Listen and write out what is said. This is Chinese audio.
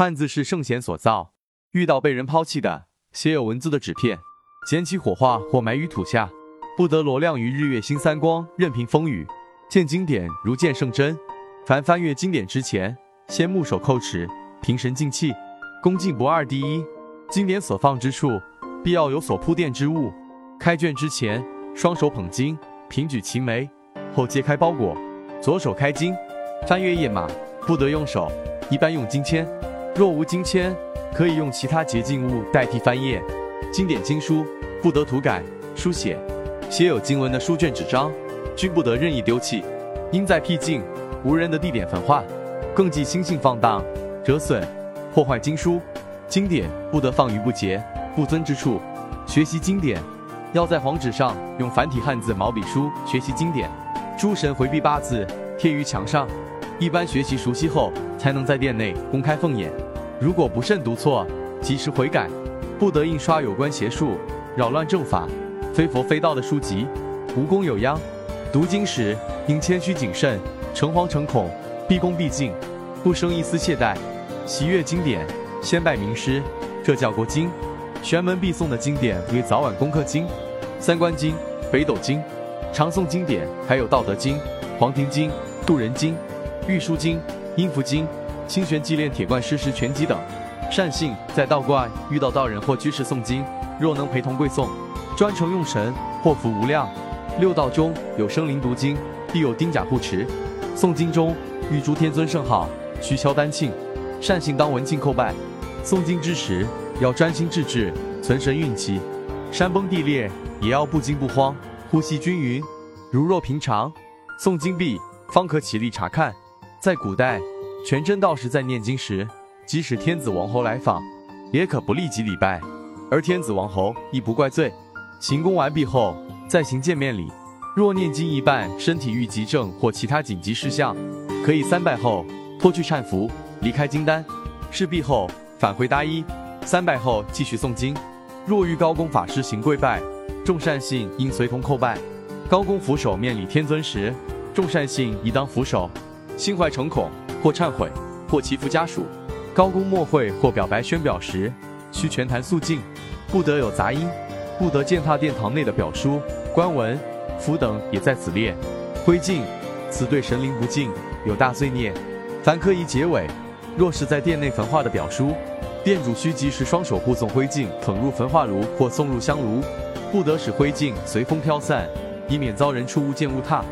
汉字是圣贤所造，遇到被人抛弃的、写有文字的纸片，捡起火化或埋于土下，不得罗亮于日月星三光，任凭风雨。见经典如见圣真，凡翻阅经典之前，先目手叩齿，平神静气，恭敬不二第一。经典所放之处，必要有所铺垫之物。开卷之前，双手捧经，平举其眉，后揭开包裹，左手开经，翻阅页码，不得用手，一般用经签。若无经签，可以用其他洁净物代替翻页。经典经书不得涂改、书写，写有经文的书卷、纸张均不得任意丢弃，应在僻静、无人的地点焚化，更忌心性放荡、折损、破坏经书。经典不得放于不洁、不尊之处。学习经典，要在黄纸上用繁体汉字毛笔书学习经典，诸神回避八字贴于墙上。一般学习熟悉后，才能在殿内公开奉演。如果不慎读错，及时悔改。不得印刷有关邪术、扰乱正法、非佛非道的书籍，无功有殃。读经时应谦虚谨慎，诚惶诚恐，毕恭毕敬，不生一丝懈怠。喜悦经典，先拜名师，这叫国经。玄门必诵的经典为早晚功课经、三观经、北斗经。常诵经典还有道德经、黄庭经、渡人经、玉书经、阴符经、清玄纪炼铁罐师十全集等。善信在道观遇到道人或居士诵经，若能陪同跪诵，专程用神，祸福无量。六道中有生灵读经，必有丁甲护持。诵经中欲诸天尊圣号，须敲丹磬，善信当文磬叩拜。诵经之时要专心致志，存神运气，山崩地裂也要不惊不慌，呼吸均匀，如若平常。诵经毕方可起立查看。在古代，全真道士在念经时，即使天子王侯来访，也可不立即礼拜，而天子王侯亦不怪罪。行功完毕后，再行见面礼。若念经一半身体遇急症或其他紧急事项，可以三拜后脱去忏服，离开经单，事毕后返回搭衣，三拜后继续诵经。若遇高公法师行跪拜，众善信应随同叩拜。高公俯首面礼天尊时，众善信宜当俯首，心怀诚恐，或忏悔，或祈福家属。高公默会或表白宣表时，需全坛肃静，不得有杂音，不得践踏殿堂内的表书、官文、符等，也在此列。灰烬，此对神灵不敬，有大罪孽。凡科仪结尾，若是在殿内焚化的表书，殿主需及时双手护送灰烬捧入焚化炉或送入香炉，不得使灰烬随风飘散，以免遭人畜物践践踏。